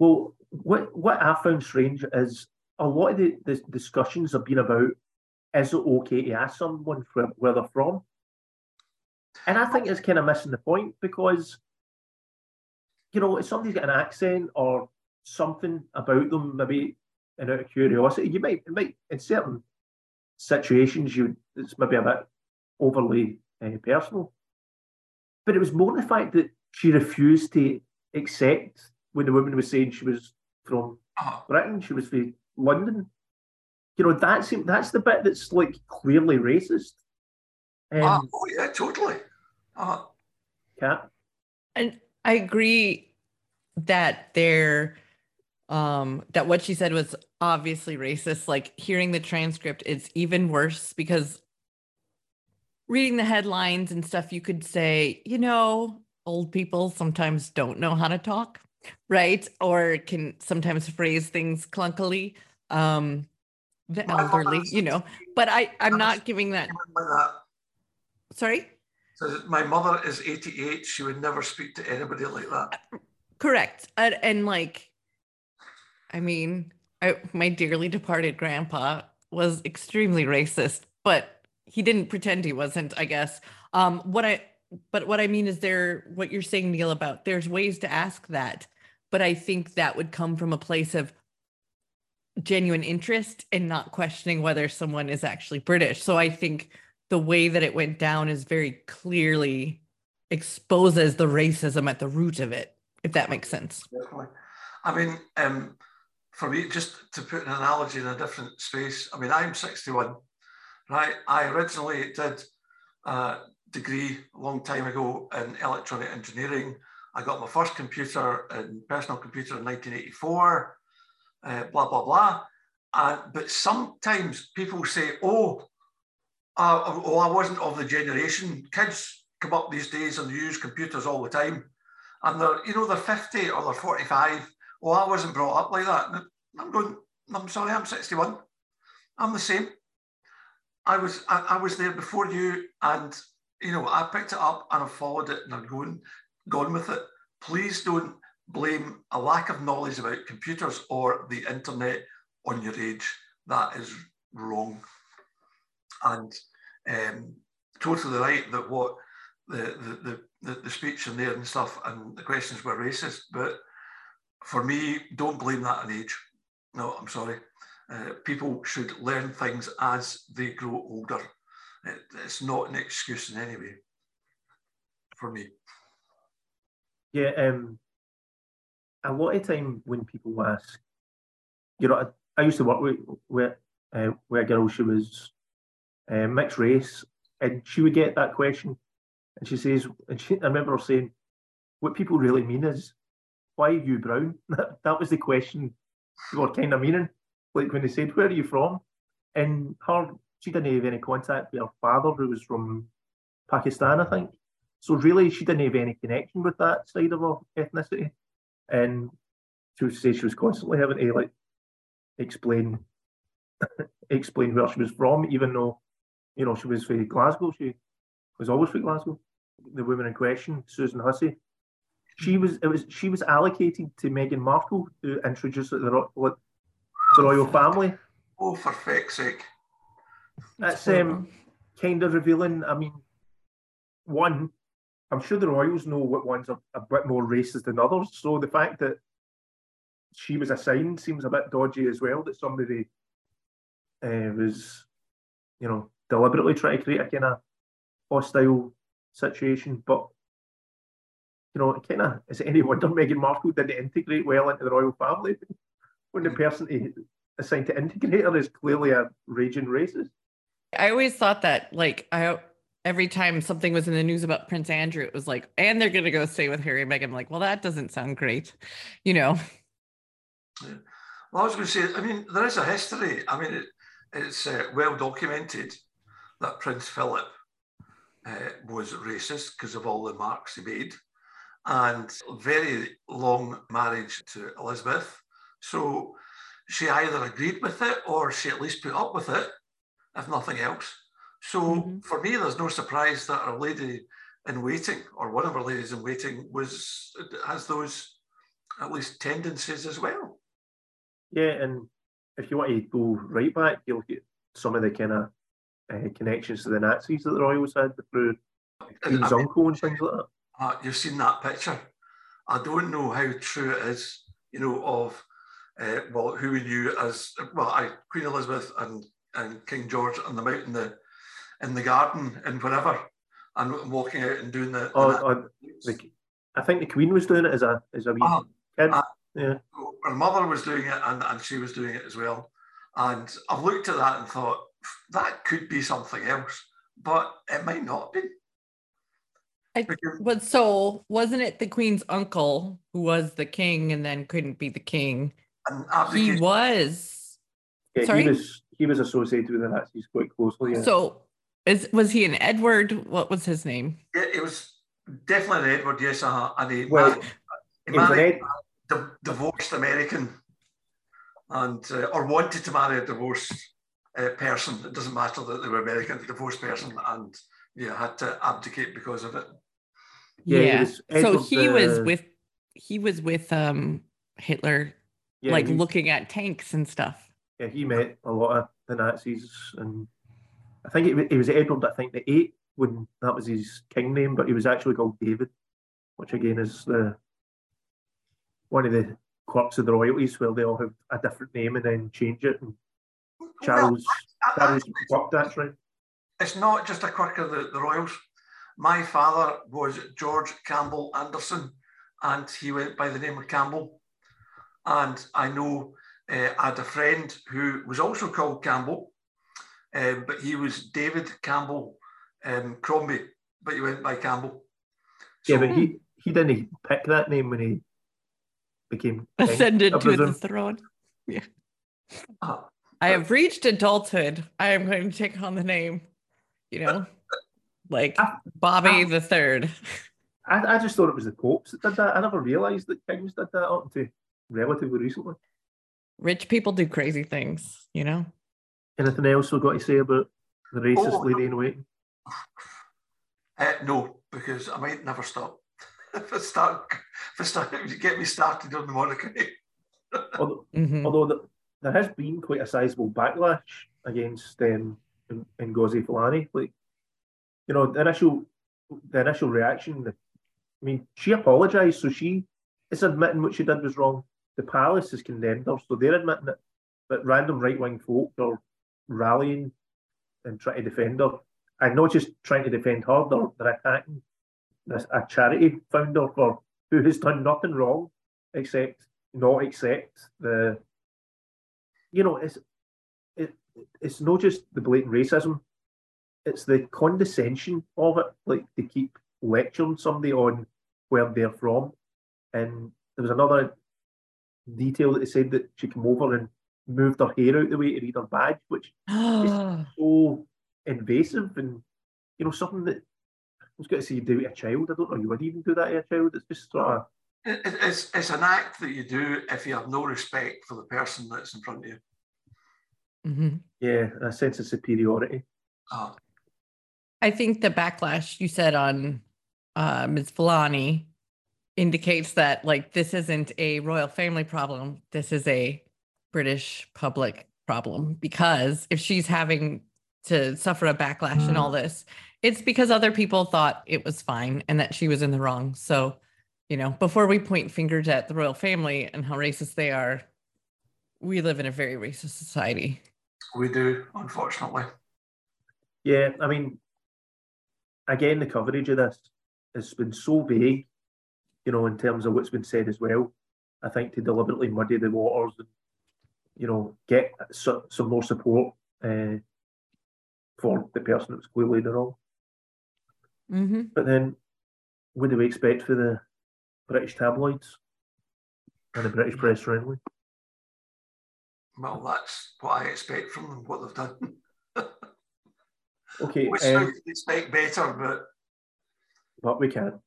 Well, what I found strange is a lot of the discussions have been about, is it okay to ask someone where they're from? And I think it's kind of missing the point, because, you know, if somebody's got an accent or something about them, maybe and out of curiosity, it might in certain situations, it's maybe a bit overly personal. But it was more the fact that she refused to accept when the woman was saying she was from Britain, she was from London. You know, that's the bit that's like clearly racist. Oh yeah, totally. Kat? And I agree that there that what she said was obviously racist. Like, hearing the transcript, it's even worse because reading the headlines and stuff, you could say, you know, old people sometimes don't know how to talk, right? Or can sometimes phrase things clunkily. The elderly, you know, but I'm not giving that. Sorry? So my mother is 88. She would never speak to anybody like that. Correct. And like, I mean, my dearly departed grandpa was extremely racist, but he didn't pretend he wasn't, I guess. What I mean is what you're saying, Neil, about there's ways to ask that, but I think that would come from a place of genuine interest and not questioning whether someone is actually British. So I think the way that it went down is very clearly exposes the racism at the root of it, if that makes sense. Definitely. I mean, for me, just to put an analogy in a different space, I mean, I'm 61, right? I originally did a degree a long time ago in electronic engineering. I got my first computer and personal computer in 1984, blah, blah, blah. But sometimes people say, I wasn't of the generation. Kids come up these days and use computers all the time. And they're 50 or they're 45. Oh, I wasn't brought up like that. And I'm sorry, I'm 61. I'm the same. I was there before you, and, you know, I picked it up and I followed it and I'm gone with it. Please don't blame a lack of knowledge about computers or the internet on your age. That is wrong. And totally right that what the speech in there and stuff and the questions were racist, but for me, don't blame that on age. No, I'm sorry. People should learn things as they grow older. It's not an excuse in any way, for me. Yeah, a lot of time when people ask, you know, I used to work with a girl, she was mixed race, and she would get that question, and she says, I remember her saying, what people really mean is, why are you brown? That was the question they were kind of meaning, like when they said, where are you from? And she didn't have any contact with her father, who was from Pakistan, I think. So really, she didn't have any connection with that side of her ethnicity. And she would say she was constantly having to explain where she was from, even though, you know, she was from Glasgow. She was always from Glasgow. The woman in question, Susan Hussey, she was allocated to Meghan Markle to introduce the royal family. Oh, for fuck's sake! That's kind of revealing. I mean, one, I'm sure the royals know what ones are a bit more racist than others. So the fact that she was assigned seems a bit dodgy as well. That somebody was, you know, deliberately trying to create a kind of hostile situation. But, you know, kind of, is it any wonder Meghan Markle didn't integrate well into the royal family when the person assigned to integrate her is clearly a raging racist? I always thought that, like, every time something was in the news about Prince Andrew, it was like, and they're going to go stay with Harry and Meghan. I'm like, well, that doesn't sound great, you know. Yeah. Well, I was going to say, I mean, there is a history. I mean, it's well documented that Prince Philip was racist because of all the marks he made, and very long marriage to Elizabeth. So she either agreed with it or she at least put up with it, if nothing else. So for me, there's no surprise that her lady in waiting, or one of her ladies in waiting, has those at least tendencies as well. Yeah, and if you want to go right back, you'll get some of the kind of connections to the Nazis that the royals had through his uncle and things like that. You've seen that picture. I don't know how true it is, you know, of, who we knew as, Queen Elizabeth and King George on the mountain, in the garden and whatever, and walking out and doing the... I think the Queen was doing it as a wee kid. Yeah. Her mother was doing it and she was doing it as well. And I've looked at that and thought, that could be something else, but it might not be. Wasn't it the Queen's uncle who was the king and then couldn't be the king? an application. He was. Yeah, sorry? He was associated with the Nazis quite closely. Yeah. So was he an Edward? What was his name? Yeah, it was definitely an Edward, yes. And he married a divorced American, and or wanted to marry a divorced person. It doesn't matter that they were American, the divorced person, and had to abdicate because of it. Yeah. He was with Hitler, looking at tanks and stuff. Yeah, he met a lot of the Nazis, and I think it was Edward. I think the Eighth, when that was his king name, but he was actually called David, which again is one of the quirks of the royalties where they all have a different name and then change it. And Charles worked that right. It's not just a quirk of the royals. My father was George Campbell Anderson, and he went by the name of Campbell. And I know I had a friend who was also called Campbell, but he was David Campbell Crombie, but he went by Campbell. So, yeah, but he didn't pick that name when he became ascended to the throne. Yeah. I have reached adulthood. I am going to take on the name, like Bobby the Third. I just thought it was the popes that did that. I never realised that kings did that up until relatively recently. Rich people do crazy things, Anything else we've got to say about the racist lady in waiting? No, because I might never stop. If get me started on the monarchy. Although there has been quite a sizable backlash against Ngozi Fulani. Like, the initial reaction. I mean, she apologised, so she is admitting what she did was wrong. The palace has condemned her, so they're admitting it. But random right-wing folk are rallying and trying to defend her. And not just trying to defend her, they're attacking a charity founder for who has done nothing wrong except not accept the... It's not just the blatant racism, it's the condescension of it, like they keep lecturing somebody on where they're from. And there was another detail that they said that she came over and moved her hair out the way to read her badge, which is so invasive and, something that I was going to say you do to a child. I don't know, you would even do that to a child. It's just sort of... It's an act that you do if you have no respect for the person that's in front of you. Mm-hmm. Yeah, a sense of superiority. Oh. I think the backlash you said on Ms. Fulani indicates that, this isn't a royal family problem. This is a British public problem, because if she's having to suffer a backlash and all this, it's because other people thought it was fine and that she was in the wrong. So, before we point fingers at the royal family and how racist they are, we live in a very racist society. We do, unfortunately. Yeah, I mean, again, the coverage of this has been so vague, in terms of what's been said as well, I think, to deliberately muddy the waters and, get some more support for the person that was clearly the wrong. Mm-hmm. But then, what do we expect for the British tabloids and the British press friendly? Well, that's what I expect from them, what they've done. Okay. Which we expect better, but we can.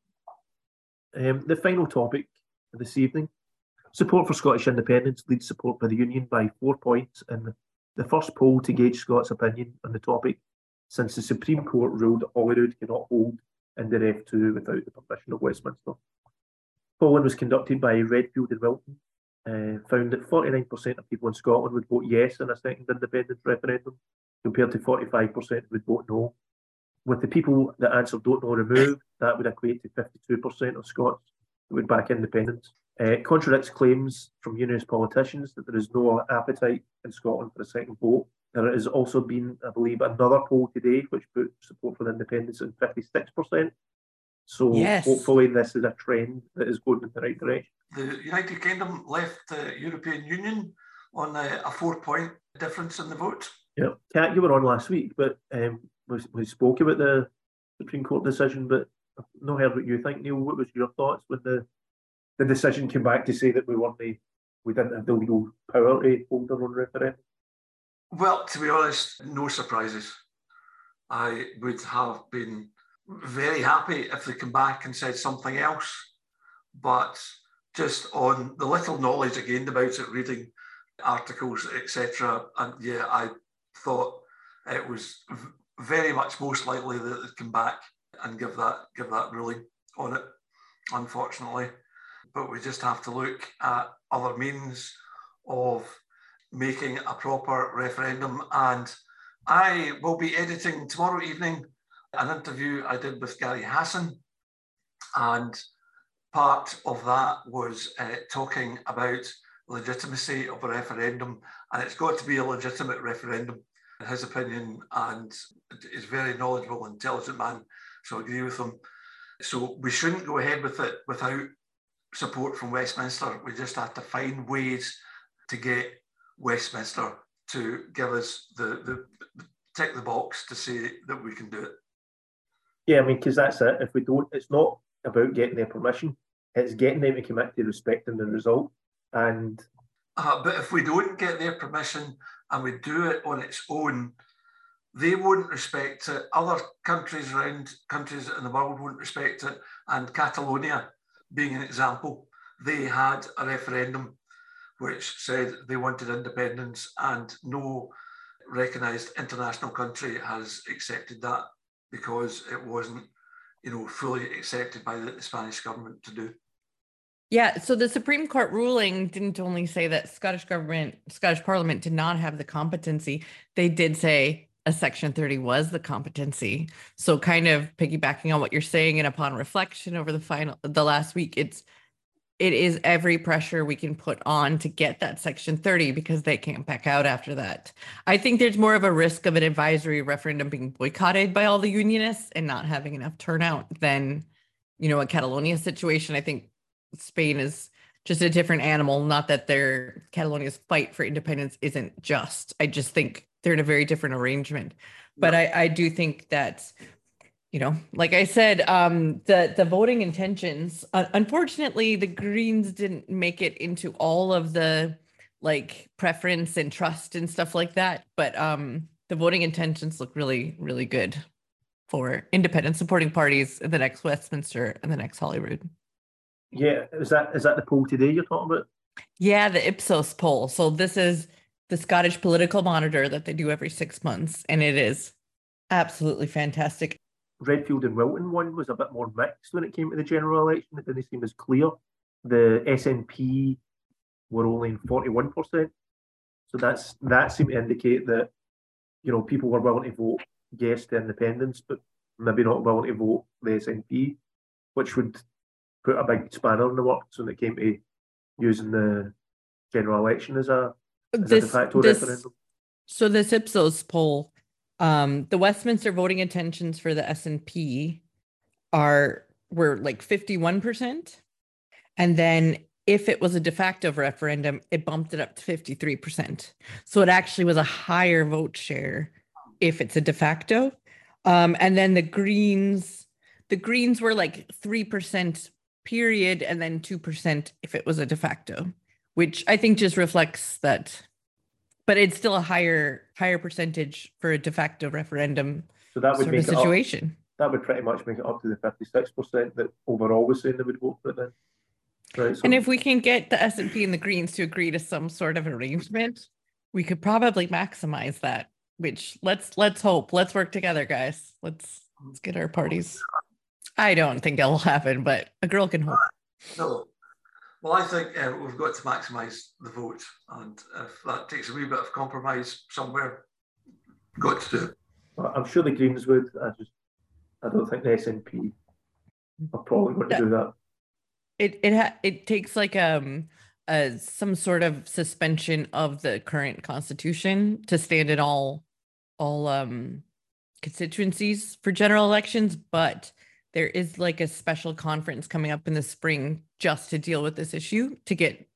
The final topic this evening: support for Scottish independence leads support by the Union by 4 points in the first poll to gauge Scots' opinion on the topic, since the Supreme Court ruled that Holyrood cannot hold in the Ref2 without the permission of Westminster. Polling was conducted by Redfield and Wilton, found that 49% of people in Scotland would vote yes in a second independence referendum, compared to 45% would vote no. With the people that answered don't know removed, that would equate to 52% of Scots who would back independence. It contradicts claims from unionist politicians that there is no appetite in Scotland for a second vote. There has also been, I believe, another poll today which put support for independence in 56%. So hopefully this is a trend that is going in the right direction. The United Kingdom left the European Union on a 4-point difference in the vote. Yeah, Kat, you were on last week, but we spoke about the Supreme Court decision, but I've not heard what you think, Neil. What was your thoughts when the decision came back to say that we weren't we didn't have the legal power to hold our own referendum? Well, to be honest, no surprises. I would have been very happy if they come back and said something else. But just on the little knowledge I gained about it, reading articles, etc., and yeah, I thought it was very much most likely that they'd come back and give that ruling on it, unfortunately. But we just have to look at other means of making a proper referendum. And I will be editing tomorrow evening an interview I did with Gary Hassan, and part of that was talking about legitimacy of a referendum, and it's got to be a legitimate referendum, in his opinion, and he's a very knowledgeable, intelligent man, so I agree with him. So we shouldn't go ahead with it without support from Westminster. We just have to find ways to get Westminster to give us the tick the box to say that we can do it. Yeah, I mean, because that's it. If we don't, it's not about getting their permission. It's getting them to commit to respecting the result. And but if we don't get their permission and we do it on its own, they won't respect it. Other countries around, countries in the world won't respect it. And Catalonia, being an example, they had a referendum which said they wanted independence, and no recognised international country has accepted that because it wasn't, you know, fully accepted by the Spanish government to do. Yeah, so the Supreme Court ruling didn't only say that Scottish Parliament did not have the competency, they did say a Section 30 was the competency. So kind of piggybacking on what you're saying, and upon reflection over the last week, it is every pressure we can put on to get that Section 30, because they can't back out after that. I think there's more of a risk of an advisory referendum being boycotted by all the unionists and not having enough turnout than, you know, a Catalonia situation. I think Spain is just a different animal. Not that their Catalonia's fight for independence isn't just. I just think they're in a very different arrangement. But I do think that, you know, like I said, the voting intentions, unfortunately, the Greens didn't make it into all of the like preference and trust and stuff like that. But the voting intentions look really, really good for independent supporting parties in the next Westminster and the next Holyrood. Yeah. Is that the poll today you're talking about? Yeah, the Ipsos poll. So this is the Scottish Political Monitor that they do every 6 months. And it is absolutely fantastic. Redfield and Wilton one was a bit more mixed when it came to the general election. It didn't seem as clear. The SNP were only in 41%. So that seemed to indicate that, you know, people were willing to vote yes to independence, but maybe not willing to vote the SNP, which would put a big spanner in the works when it came to using the general election as a de facto referendum. So this Ipsos poll, the Westminster voting intentions for the SNP were like 51%. And then if it was a de facto referendum, it bumped it up to 53%. So it actually was a higher vote share if it's a de facto. And then the Greens were like 3% period, and then 2% if it was a de facto, which I think just reflects that. But it's still a higher percentage for a de facto referendum. So that would sort of situation. That would pretty much make it up to the 56% that overall was saying they would vote for it then. Right, so. And if we can get the SNP and the Greens to agree to some sort of arrangement, we could probably maximize that. Which let's hope. Let's work together, guys. Let's get our parties. I don't think that'll happen, but a girl can hope. No. Well, I think we've got to maximise the vote, and if that takes a wee bit of compromise somewhere, got to do it. Well, I'm sure the Greens would. I don't think the SNP are probably going to do that. It takes like some sort of suspension of the current constitution to stand in all constituencies for general elections, but there is like a special conference coming up in the spring just to deal with this issue, to get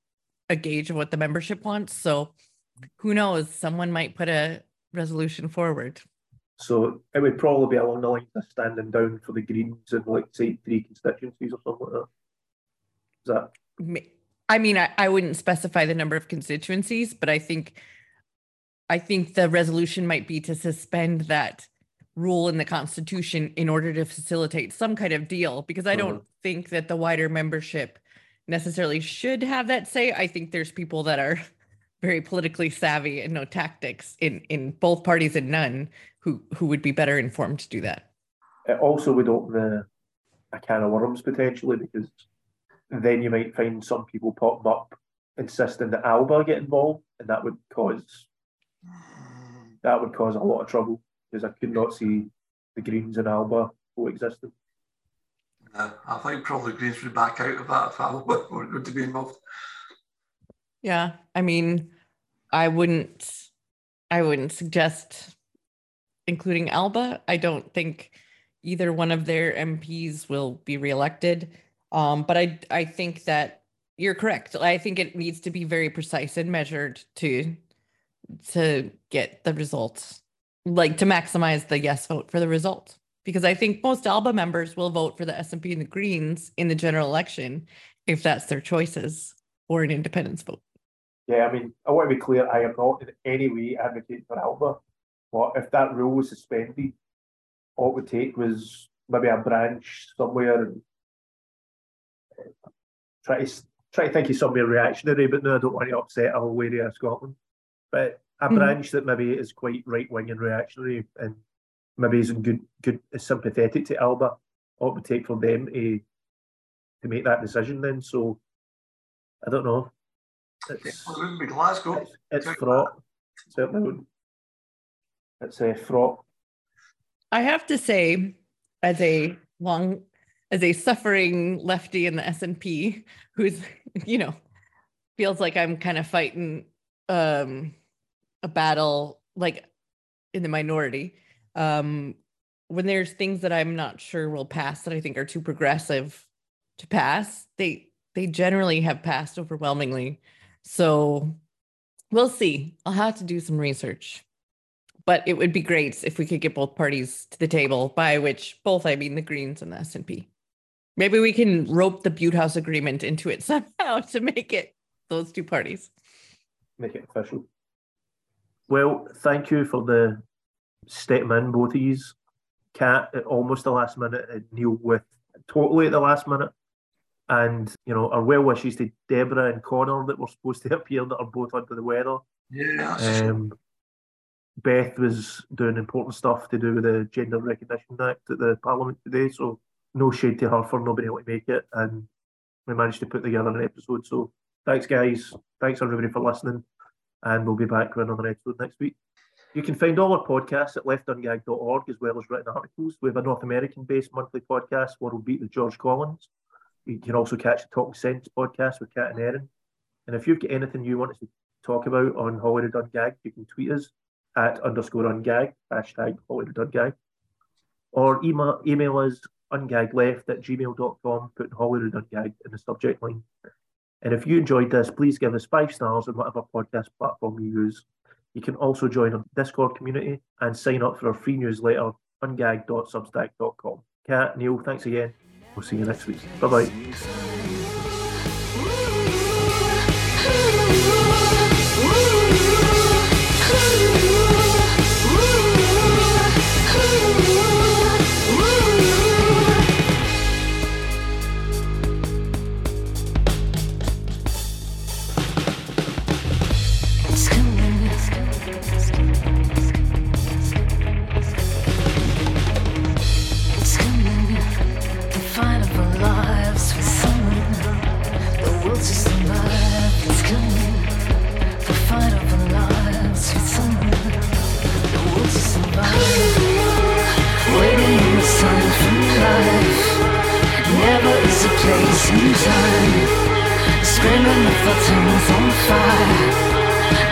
a gauge of what the membership wants. So who knows, someone might put a resolution forward. So it would probably be along the lines of standing down for the Greens in like say 3 constituencies or something like that. Is that? I mean, I wouldn't specify the number of constituencies, but I think the resolution might be to suspend that rule in the Constitution in order to facilitate some kind of deal, because I don't think that the wider membership necessarily should have that say. I think there's people that are very politically savvy and know tactics in both parties and none who would be better informed to do that. It also would open a can of worms potentially, because then you might find some people popping up insisting that ALBA get involved, and that would cause a lot of trouble, because I could not see the Greens and ALBA coexisting. No, I think probably Greens would back out of that if ALBA were going to be involved. Yeah, I mean, I wouldn't suggest including ALBA. I don't think either one of their MPs will be re-elected. But I think that you're correct. I think it needs to be very precise and measured to get the results, like to maximize the yes vote for the result. Because I think most ALBA members will vote for the SNP and the Greens in the general election if that's their choices, or an independence vote. Yeah, I mean, I want to be clear, I am not in any way advocating for ALBA, but if that rule was suspended, all it would take was maybe a branch somewhere and try to think of somebody reactionary, but no, I don't want to upset a whole area of Scotland. But a branch that maybe is quite right-wing and reactionary and maybe isn't good, is sympathetic to ALBA, all it would take for them to make that decision then. So, I don't know. It's fraught. Certainly, it's fraught. I have to say, as a suffering lefty in the SNP, who's feels like I'm kind of fighting a battle like in the minority. When there's things that I'm not sure will pass that I think are too progressive to pass, they generally have passed overwhelmingly. So we'll see. I'll have to do some research. But it would be great if we could get both parties to the table, by which both I mean the Greens and the SNP. Maybe we can rope the Butte House Agreement into it somehow to make it those two parties. Make it official. Well, thank you for the stepping in, both of you. Kat at almost the last minute, and Neil with totally at the last minute. And, our well wishes to Deborah and Connor that were supposed to appear, that are both under the weather. Yeah. Beth was doing important stuff to do with the Gender Recognition Act at the Parliament today, so no shade to her for not being able to make it. And we managed to put together an episode. So thanks, guys. Thanks, everybody, for listening. And we'll be back with another episode next week. You can find all our podcasts at leftungagged.org, as well as written articles. We have a North American-based monthly podcast, World Beat with George Collins. You can also catch the Talking Sense podcast with Kat and Erin. And if you've got anything you want us to talk about on Hollywood Ungagged, you can tweet us at _ungagged, hashtag Hollywood Ungagged, or email us ungaggleft@gmail.com, putting Hollywood Ungagged in the subject line. And if you enjoyed this, please give us 5 stars on whatever podcast platform you use. You can also join our Discord community and sign up for our free newsletter, ungagged.substack.com. Kat, Neil, thanks again. We'll see you next week. Bye-bye.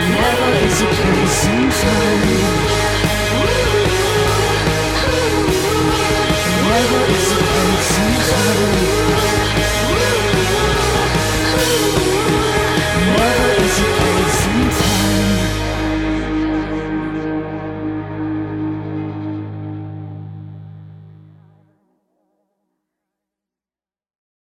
Never is a place in time.